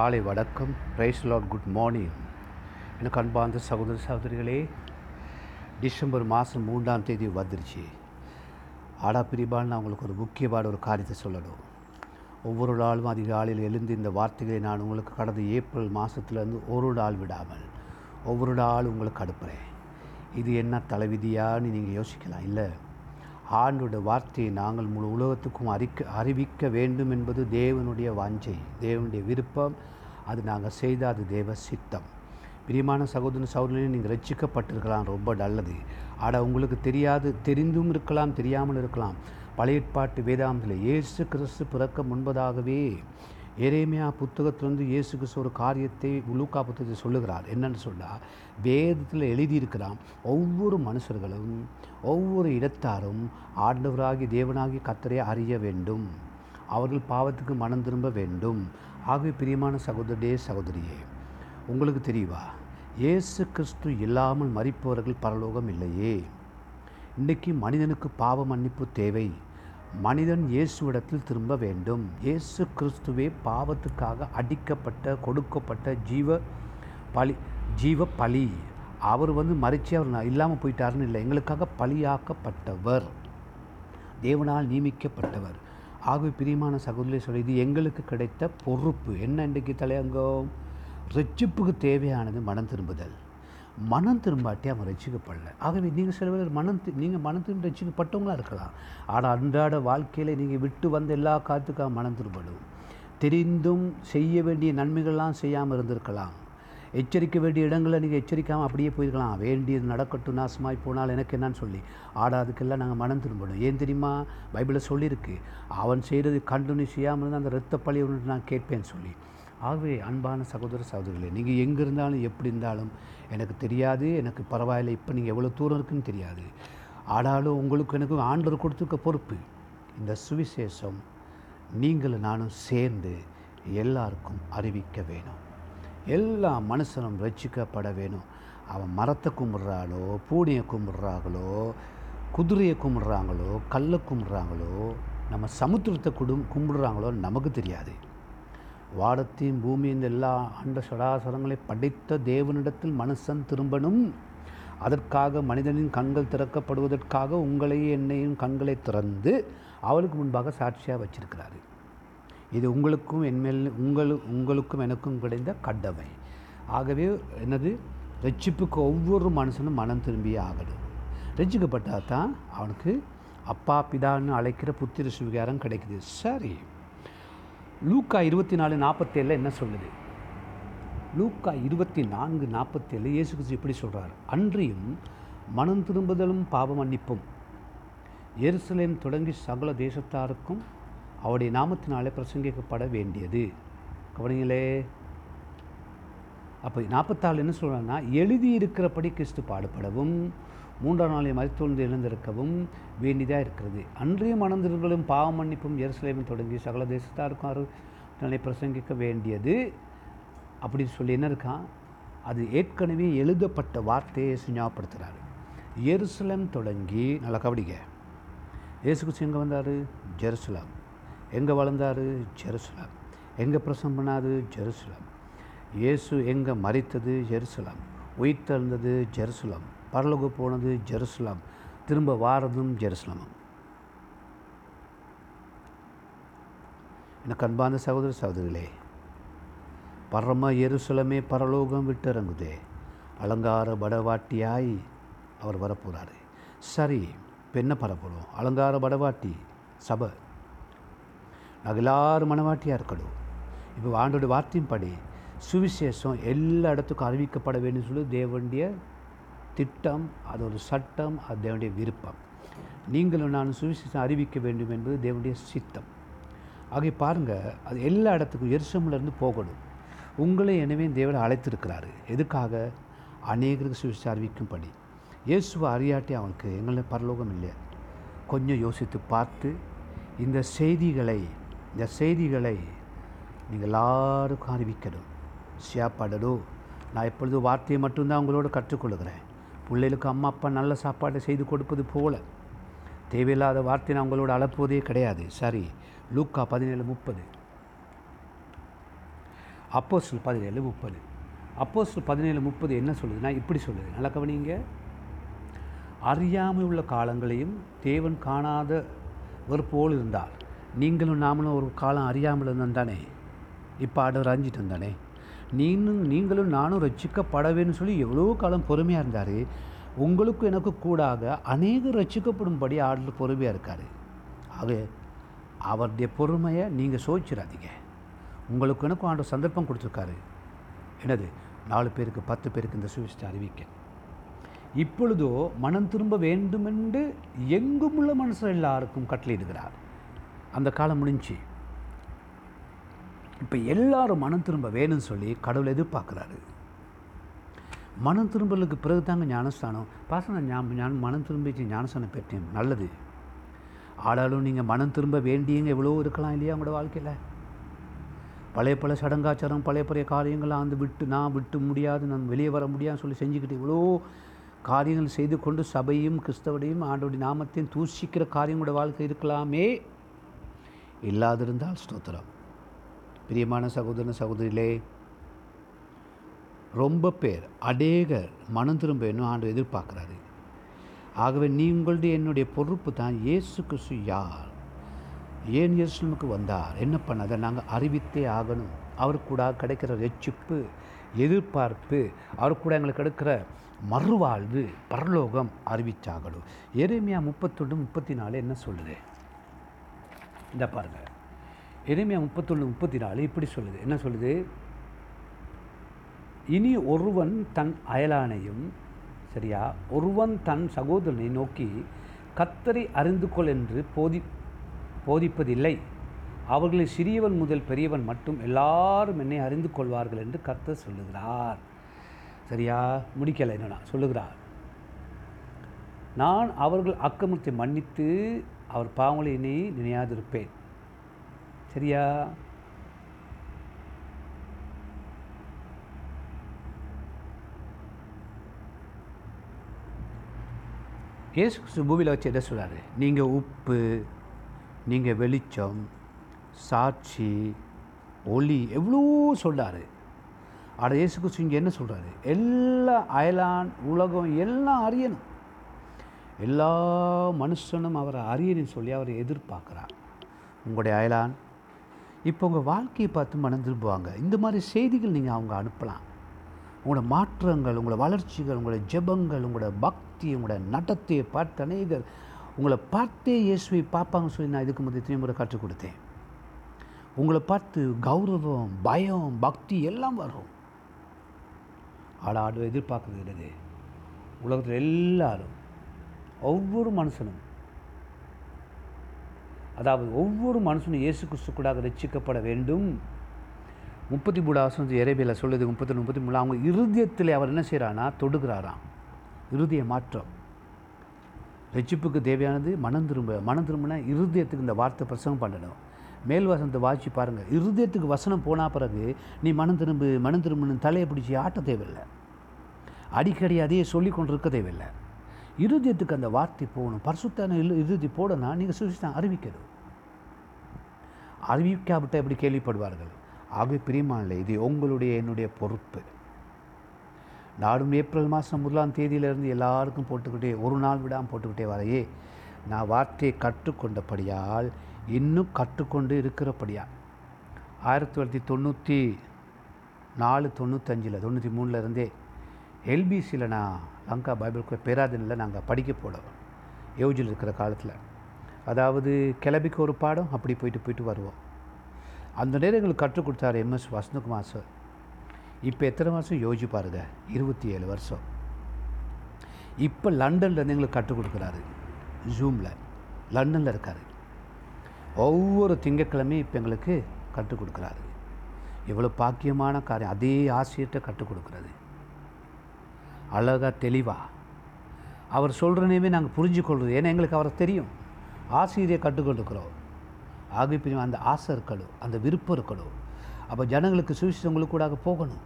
காலை வணக்கம். Praise Lord. Good morning. எனக்கு அன்பார்ந்த சகோதர சகோதரிகளே, டிசம்பர் மாதம் 3ஆம் தேதி வந்துருச்சு. ஆடா பிரிபால், நான் உங்களுக்கு ஒரு முக்கியமான ஒரு காரியத்தை சொல்லணும். ஒவ்வொரு நாளும் அதிகாலையில் எழுந்து இந்த வார்த்தைகளை நான் உங்களுக்கு கடந்த ஏப்ரல் மாதத்துலேருந்து ஒரு நாள் விடாமல் ஒவ்வொரு நாள் உங்களுக்கு அனுப்புகிறேன். இது என்ன தலைவிதியான்னு நீங்கள் யோசிக்கலாம். இல்லை, ஆண்டோட வார்த்தையை நாங்கள் முழு உலகத்துக்கும் அறிவிக்க வேண்டும் என்பது தேவனுடைய வாஞ்சை, தேவனுடைய விருப்பம். அது நாங்கள் செய்த அது தேவ சித்தம். பிரியமான சகோதர சகோதரனையும் நீங்கள் ரட்சிக்கப்பட்டிருக்கலாம், ரொம்ப நல்லது. ஆனால் உங்களுக்கு தெரிந்தும் இருக்கலாம், தெரியாமல் இருக்கலாம். பழைய ஏற்பாட்டு வேதாகமத்தில் இயேசு கிறிஸ்து பிறக்க முன்பதாகவே எரேமியா புத்தகத்திலிருந்து இயேசு கிறிஸ்து ஒரு காரியத்தை லூக்கா புத்தகத்தை சொல்லுகிறார். என்னன்னு சொன்னால், வேதத்தில் எழுதியிருக்கிறான், ஒவ்வொரு மனுஷர்களும் ஒவ்வொரு இடத்தாரும் ஆண்டவராகி தேவனாகி கர்த்தரை அறிய வேண்டும், அவர்கள் பாவத்துக்கு மனம் திரும்ப வேண்டும். ஆகவே பிரியமான சகோதரே சகோதரியே, உங்களுக்கு தெரியுமா, இயேசு கிறிஸ்து இல்லாமல் மரிப்பவர்கள் பரலோகம் இல்லையே. இன்றைக்கி மனிதனுக்கு பாவ மன்னிப்பு தேவை. மனிதன் இயேசுவிடத்தில் திரும்ப வேண்டும். இயேசு கிறிஸ்துவே பாவத்துக்காக அடிக்கப்பட்ட கொடுக்கப்பட்ட ஜீவ பலி. அவர் மறிச்சு அவர் இல்லாமல் போயிட்டாருன்னு இல்லை, எங்களுக்காக பலியாக்கப்பட்டவர், தேவனால் நியமிக்கப்பட்டவர். ஆகவே பிரியமான சகோதரரே சொல்லி, இது எங்களுக்கு கிடைத்த பொறுப்பு. என்ன இன்றைக்கு தலையங்கம்? ரட்சிப்புக்கு தேவையானது மனம் திரும்புதல். மனம் திரும்பாட்டி அவன் ரசிக்கப்படலை. ஆகவே நீங்கள் சில பேர் நீங்கள் மனம் திரும்ப ரசிக்கப்பட்டவங்களாக இருக்கலாம். ஆனால் அன்றாட வாழ்க்கையில் நீங்கள் விட்டு வந்த எல்லா காத்துக்காக மனம் திரும்பணும். தெரிந்தும் செய்ய வேண்டிய நன்மைகள்லாம் செய்யாமல் இருந்திருக்கலாம். எச்சரிக்க வேண்டிய இடங்களை நீங்கள் எச்சரிக்காமல் அப்படியே போயிருக்கலாம். வேண்டியது நடக்கட்டும், நாசமாய் போனால் எனக்கு என்னான்னு சொல்லி. ஆனால் அதுக்கெல்லாம் நாங்கள் மனம் திரும்பணும். ஏன் தெரியுமா? பைபிளில் சொல்லியிருக்கு, அவன் செய்கிறது கண்டினியூ செய்யாமல் இருந்தால் அந்த இரத்த பழி ஒன்று நான் கேட்பேன்னு சொல்லி. ஆகவே அன்பான சகோதர சகோதரிகளே, நீங்கள் எங்கே இருந்தாலும் எப்படி இருந்தாலும் எனக்கு தெரியாது, எனக்கு பரவாயில்லை, இப்போ நீங்கள் எவ்வளோ தூரம் இருக்குன்னு தெரியாது. ஆனாலும் உங்களுக்கு எனக்கு ஆண்டவர் கொடுத்துருக்க பொறுப்பு, இந்த சுவிசேஷம் நீங்கள் நானும் சேர்ந்து எல்லாருக்கும் அறிவிக்க வேணும். எல்லா மனுஷனும் ரட்சிக்கப்பட வேணும். அவன் மரத்தை கும்பிட்றாளோ, பூனையை கும்பிட்றாங்களோ, குதிரையை கும்பிட்றாங்களோ, கல்லை கும்பிட்றாங்களோ, நம்ம சமுத்திரத்தை கும்பிட்றாங்களோ நமக்கு தெரியாது. வாடத்தையும் பூமியின் எல்லா அண்ட சடாசரங்களை படைத்த தேவனிடத்தில் மனுஷன் திரும்பணும். அதற்காக மனிதனின் கண்கள் திறக்கப்படுவதற்காக உங்களையும் என்னையும் கண்களை திறந்து அவளுக்கு முன்பாக சாட்சியாக வச்சிருக்கிறாரு. இது உங்களுக்கும் என்மேல் உங்களுக்கும் எனக்கும் கிடைத்த கடமை. ஆகவே எனது ரட்சிப்புக்கு ஒவ்வொரு மனுஷனும் மனம் திரும்பியே ஆகணும். ரட்சிக்கப்பட்டால் தான் அவனுக்கு அப்பா பிதான்னு அழைக்கிற புத்திர சுவீகாரம் கிடைக்குது. சரி, லூக்கா 24:47 என்ன சொல்லுது? லூக்கா 24:47 இயேசு கிறிஸ்து இப்படி சொல்கிறார், அன்றியும் மனம் திரும்புதலும் பாவ மன்னிப்பும் எருசலேம் தொடங்கி சகல தேசத்தாருக்கும் அவருடைய நாமத்தினாலே பிரசங்கிக்கப்பட வேண்டியது. கவனிங்களே, அப்போ 44 என்ன சொல்கிறான்னா, எழுதியிருக்கிறபடி கிறிஸ்து பாடுபடவும் 3ஆம் நாளில் மரித்தோழ்ந்து எழுந்திருக்கவும் வேண்டியதாக இருக்கிறது. அன்றைய மனம் திரும்பலும் பாவ மன்னிப்பும் எருசலேமில் தொடங்கி சகல தேசத்தாருக்கும் பிரசங்கிக்க வேண்டியது அப்படின்னு சொல்லி என்ன இருக்கான், அது ஏற்கனவே எழுதப்பட்ட வார்த்தையை ஞாபகப்படுத்துகிறார். எருசலேம் தொடங்கி, நல்லா கவனிங்க, இயேசு கிறிஸ்து எங்கே வந்தார்? ஜெருசலேம். எங்கே வளர்ந்தார்? ஜெருசலேம். எங்கே பிரசங்கம் பண்ணார்? ஜெருசலேம். இயேசு எங்கே மரித்தது? ஜெருசலேம். உயிர் தழுந்தது? ஜெருசலேம். பரலோக போனது? ஜெருசலேம். திரும்ப வாரதும் ஜெருசலேமும். எனக்கு அன்பான சகோதர சகோதரிகளே, பரம எருசலமே பரலோகம் விட்டு இறங்குதே, அலங்கார படவாட்டியாய் அவர் வரப்போகிறாரு. சரி, பெண்ணை பரப்போகிறோம். அலங்கார படவாட்டி சபை, நாங்கள் எல்லோரும் மனவாட்டியாக இருக்கணும். இப்போ ஆண்டோட வார்த்தையும் படி சுவிசேஷம் எல்லா இடத்துக்கும் அறிவிக்கப்பட வேண்டும் சொல்லி தேவனுடைய திட்டம், அது ஒரு சட்டம், அது தேவனுடைய விருப்பம். நீங்களும் நான் சுவிசேஷம் அறிவிக்க வேண்டும் என்பது தேவனுடைய சித்தம். ஆகிய பாருங்கள், அது எல்லா இடத்துக்கும் எருசலேமிலிருந்து போகணும். உங்களை எனவே தேவனை அழைத்திருக்கிறாரு. எதுக்காக? அநேகருக்கு சுவிசேஷம் அறிவிக்கும்படி. இயேசுவை அறியாட்டி அவனுக்கு எங்களை பரலோகம் இல்லை. கொஞ்சம் யோசித்து பார்த்து இந்த செய்திகளை நீங்கள் எல்லாருக்கும் அறிவிக்கணும். சியாப்பாடோ, நான் எப்பொழுதும் வார்த்தையை மட்டும்தான் உங்களோட கற்றுக்கொள்கிறேன். பிள்ளைகளுக்கு அம்மா அப்பா நல்ல சாப்பாட்டை செய்து கொடுப்பது போல் தேவையில்லாத வார்த்தை நான் உங்களோட அழப்புவதே கிடையாது. சரி, லூக்கா 17:30, அப்போஸ்தலர் 17:30. அப்போஸ்தலர் 17:30 என்ன சொல்லுதுன்னா இப்படி சொல்லுது, நல்லா கவனிங்க. அறியாமல் உள்ள காலங்களையும் தேவன் காணாத ஒரு போல் இருந்தால், நீங்களும் நாமளும் ஒரு காலம் அறியாமல் இருந்தோம் தானே, இப்போ ஆண்டவர் அறிஞ்சிட்டு இருந்தானே, நீங்களும் நானும் ரட்சிக்கப்படவேன்னு சொல்லி எவ்வளோ காலம் பொறுமையாக இருந்தார். உங்களுக்கும் எனக்கு கூடாக அநேக ரட்சிக்கப்படும்படி ஆண்டவர் பொறுமையாக இருக்கார். ஆக அவருடைய பொறுமையை நீங்கள் சோதிச்சிடாதீங்க. உங்களுக்கு எனக்கும் ஆண்டவர் சந்தர்ப்பம் கொடுத்துருக்காரு. என்னது, 4 பேருக்கு 10 பேருக்கு இந்த சுவிசேஷத்தை அறிவிக்க. இப்பொழுதோ மனம் திரும்ப வேண்டுமென்று எங்கும் உள்ள மனுஷன் எல்லாருக்கும் கட்டளையிடுகிறார். அந்த காலம் முடிஞ்சு இப்போ எல்லாரும் மனம் திரும்ப வேணும்னு சொல்லி கடவுளை எதிர்பார்க்குறாரு. மனம் திரும்பலுக்கு பிறகு தாங்க ஞானஸ்தானம். பாசன ஞானம் மனம் திரும்பிச்சு ஞானஸ்தானம் பெற்றேன். நல்லது. ஆளாலும் நீங்கள் மனம் திரும்ப வேண்டியங்க எவ்வளோ இருக்கலாம் இல்லையா உங்களோட வாழ்க்கையில். பழைய பல சடங்காச்சாரம், பழைய பழைய காரியங்களை நான் விட்டு முடியாது, நான் வெளியே வர முடியாதுன்னு சொல்லி செஞ்சுக்கிட்டு இவ்வளோ காரியங்கள் செய்து கொண்டு சபையும் கிறிஸ்தவடையும் ஆண்டோடைய நாமத்தையும் தூஷிக்கிற காரியங்களோட வாழ்க்கை இருக்கலாமே. இல்லாதிருந்தால் ஸ்தோத்திரம். பிரியமான சகோதரன் சகோதரிகளே, ரொம்ப பேர் அநேகர் மனம் திரும்ப வேணும் ஆண்டவர் எதிர்பார்க்குறாரு. ஆகவே நீங்களுடைய என்னுடைய பொறுப்பு தான் இயேசு கிறிஸ்து யார், ஏன் எருசலேமுக்கு வந்தார், என்ன பண்ணாத நாங்கள் அறிவித்தே ஆகணும். அவர் கூட கிடைக்கிற ரட்சிப்பு, எதிர்பார்ப்பு, அவர் கூட எங்களுக்கு கிடைக்கிற மறுவாழ்வு, பரலோகம் அறிவிச்சாகணும். எரேமியா 31:34 என்ன சொல்லுது, இந்த பாருங்கள். எரேமியா 31:34 இப்படி சொல்லுது. என்ன சொல்லுது, இனி ஒருவன் தன் அயலானையும் சரியா ஒருவன் தன் சகோதரனை நோக்கி கர்த்தரை அறிந்து கொள் என்று போதிப்பதில்லை, அவர்களில் சிறியவன் முதல் பெரியவன் மட்டும் எல்லாரும் என்னை அறிந்து கொள்வார்கள் என்று கர்த்தர் சொல்லுகிறார். சரியா, முடிக்கலை, என்னன்னா சொல்லுகிறார், நான் அவர்கள் அக்கிரமத்தை மன்னித்து அவர் பாவங்களை என்னை நினையாதிருப்பேன். சரியா, இயேசு பூமியில் வச்சு என்ன சொல்கிறாரு, நீங்கள் உப்பு, நீங்கள் வெளிச்சம், சாட்சி, ஒளி, எவ்வளோ சொல்கிறாரு. ஆனால் இயேசு கிறிஸ்து இங்கே என்ன சொல்கிறாரு, எல்லா அயலான் உலகம் எல்லாம் அறியணும், எல்லா மனுஷனும் அவரை அறியணும்னு சொல்லி அவரை எதிர்பார்க்குறார். உங்களுடைய அயலான் இப்போ உங்கள் வாழ்க்கையை பார்த்து மனம் திரும்புவாங்க. இந்த மாதிரி செய்திகள் நீங்கள் அவங்க அனுப்பலாம். உங்களோட மாற்றங்கள், உங்களோட வளர்ச்சிகள், உங்களோட ஜெபங்கள், உங்களோட பக்தி, உங்களோட நடத்தையை பார்த்து அநேகர் உங்களை பார்த்தே இயேசுவை பார்ப்பாங்கன்னு சொல்லி நான் இதுக்கு முந்தைய 3 முறை கற்றுக் கொடுத்தேன். உங்களை பார்த்து கௌரவம், பயம், பக்தி எல்லாம் வரும். ஆளாடு எதிர்பார்க்குறது என்னது, உலகத்தில் எல்லாரும், ஒவ்வொரு மனுஷனும், அதாவது ஒவ்வொரு மனுஷனும் இயேசு கிறிஸ்து கூட ரட்சிக்கப்பட வேண்டும். 33 எரேமியாவில் சொல்லுது, 33 அவங்க இருதயத்தில் அவர் என்ன செய்கிறானா, தொடுகிறாராம். இருதய மாற்றம் ரட்சிப்புக்கு தேவையானது மனம் திரும்ப. மனம் திரும்பினா இருதயத்துக்கு இந்த வார்த்தை பிரசங்கம் பண்ணணும். மேல்வசனத்தை வாசி பாருங்கள். இருதயத்துக்கு வசனம் போனால் பிறகு நீ மனம் திரும்புன்னு தலையை பிடிச்சி ஆட்ட தேவையில்லை, அடிக்கடி அதையே சொல்லி கொண்டு இருக்க தேவையில்லை. இருதயத்துக்கு அந்த வார்த்தை போகணும். பரிசுத்தான இருதயத்தை போடனா நீங்கள் சுவிசேஷத்தை அறிவிக்கணும். அறிவிக்காவிட்டால் எப்படி கேள்விப்படுவார்கள். ஆகவே பிரியமானே, இது உங்களுடைய என்னுடைய பொறுப்பு. நானும் ஏப்ரல் மாதம் 1ஆம் தேதியிலிருந்து எல்லாருக்கும் போட்டுக்கிட்டே, ஒரு நாள் விடாமல் போட்டுக்கிட்டே வரையே நான் வார்த்தையை கற்றுக்கொண்டபடியால் இன்னும் கற்றுக்கொண்டு இருக்கிறபடியால் 1994 95 93 எல்பிசியில் நான் லங்கா பைபிள் பேராதனில் நாங்கள் படிக்க போடுவோம். யோஜில் இருக்கிற காலத்தில், அதாவது கிளபிக்கு ஒரு பாடம் அப்படி போயிட்டு வருவோம். அந்த நேரங்களுக்கு கற்றுக் கொடுத்தார் MS வசந்தகுமார் சார். இப்போ எத்தனை வருஷம் யோஜி பாருங்க, 27 வருஷம். இப்போ லண்டன்லேருந்து எங்களுக்கு கற்றுக் கொடுக்குறாரு. ஜூமில் லண்டனில் இருக்கார். ஒவ்வொரு திங்கட்கிழமையும் இப்போ எங்களுக்கு கற்றுக் கொடுக்குறாரு. எவ்வளோ பாக்கியமான காரியம், அதே ஆசிரியர்கிட்ட கற்றுக் கொடுக்குறது. அழகாக தெளிவாக அவர் சொல்கிறனையுமே நாங்கள் புரிஞ்சுக்கொள்வது. ஏன்னா எங்களுக்கு அவரை தெரியும், ஆசிரியரை கற்றுக்கொண்டுக்கிறோம். ஆகிப்பிரியும் அந்த ஆசை இருக்கணும், அந்த விருப்பம் இருக்கணும். அப்போ ஜனங்களுக்கு சுவிசேஷங்களுக்கு கூடாக போகணும்.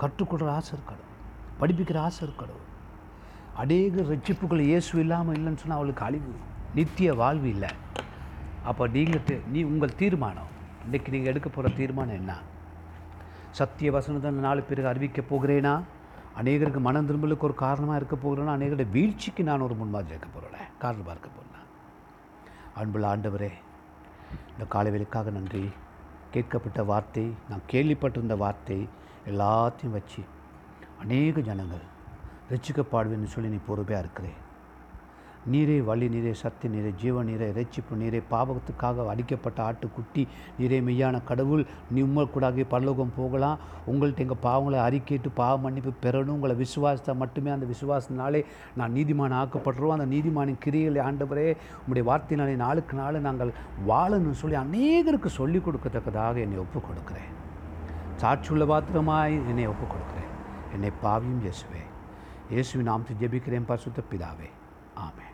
கற்றுக்கொள்கிற ஆசை இருக்கணும், படிப்பிக்கிற ஆசை இருக்கணும். அநேக ரட்சிப்புகள் இயேசு இல்லாமல் இல்லைன்னு சொன்னால் அவளுக்கு அழிவு, நித்திய வாழ்வு இல்லை. அப்போ நீங்கள் உங்கள் தீர்மானம், இன்றைக்கி நீங்கள் எடுக்க போகிற தீர்மானம் என்ன, சத்திய வசனத்தை நாலு பேருக்கு அறிவிக்கப் போகிறேனா? அநேகருக்கு மன திரும்பலுக்கு ஒரு காரணமாக இருக்க போகிறேன்னா? அநேகருடைய வீழ்ச்சிக்கு நான் ஒரு முன்மாதிரி இருக்க போகிறேன், காரணமாக இருக்க போகிறேன்னா? அன்புள்ள ஆண்டவரே, இந்த காலவேளைக்காக நன்றி. கேட்கப்பட்ட வார்த்தை, நான் கேள்விப்பட்டிருந்த வார்த்தை எல்லாத்தையும் வச்சு அநேக ஜனங்கள் ரட்சிக்கப்படுவேன்னு சொல்லி நீ பொறுமையாக இருக்கிறேன். நீரே வழி, நீரே சத்து, நீரே ஜீவ, நீரே இறைச்சிப்பு, நீரே பாவகத்துக்காக அடிக்கப்பட்ட ஆட்டுக்குட்டி, நீரே மெய்யான கடவுள். நீ உங்கள் கூடாகி பரலோகம் போகலாம். உங்கள்கிட்ட எங்கள் பாவங்களை அறிக்கையிட்டு பாவ மன்னிப்பு பெறணும். உங்களை விசுவாசத்தை மட்டுமே, அந்த விசுவாசத்தினாலே நான் நீதிமான் ஆக்கப்படுறோம். அந்த நீதிமானின் கிரிகளை ஆண்டவரே உங்களுடைய வார்த்தையினாலே நாளுக்கு நாள் நாங்கள் வாழணும்னு சொல்லி அநேகருக்கு சொல்லிக் கொடுக்கத்தக்கதாக என்னை ஒப்புக் கொடுக்குறேன். சாட்சியுள்ள பாத்திரமாய் என்னை ஒப்புக் கொடுக்குறேன். என்னை பாவியும் இயேசுவே, இயேசுவின் நாமத்தில் ஜெபிக்கிறேன் பரிசுத்த பிதாவே, ஆமென்.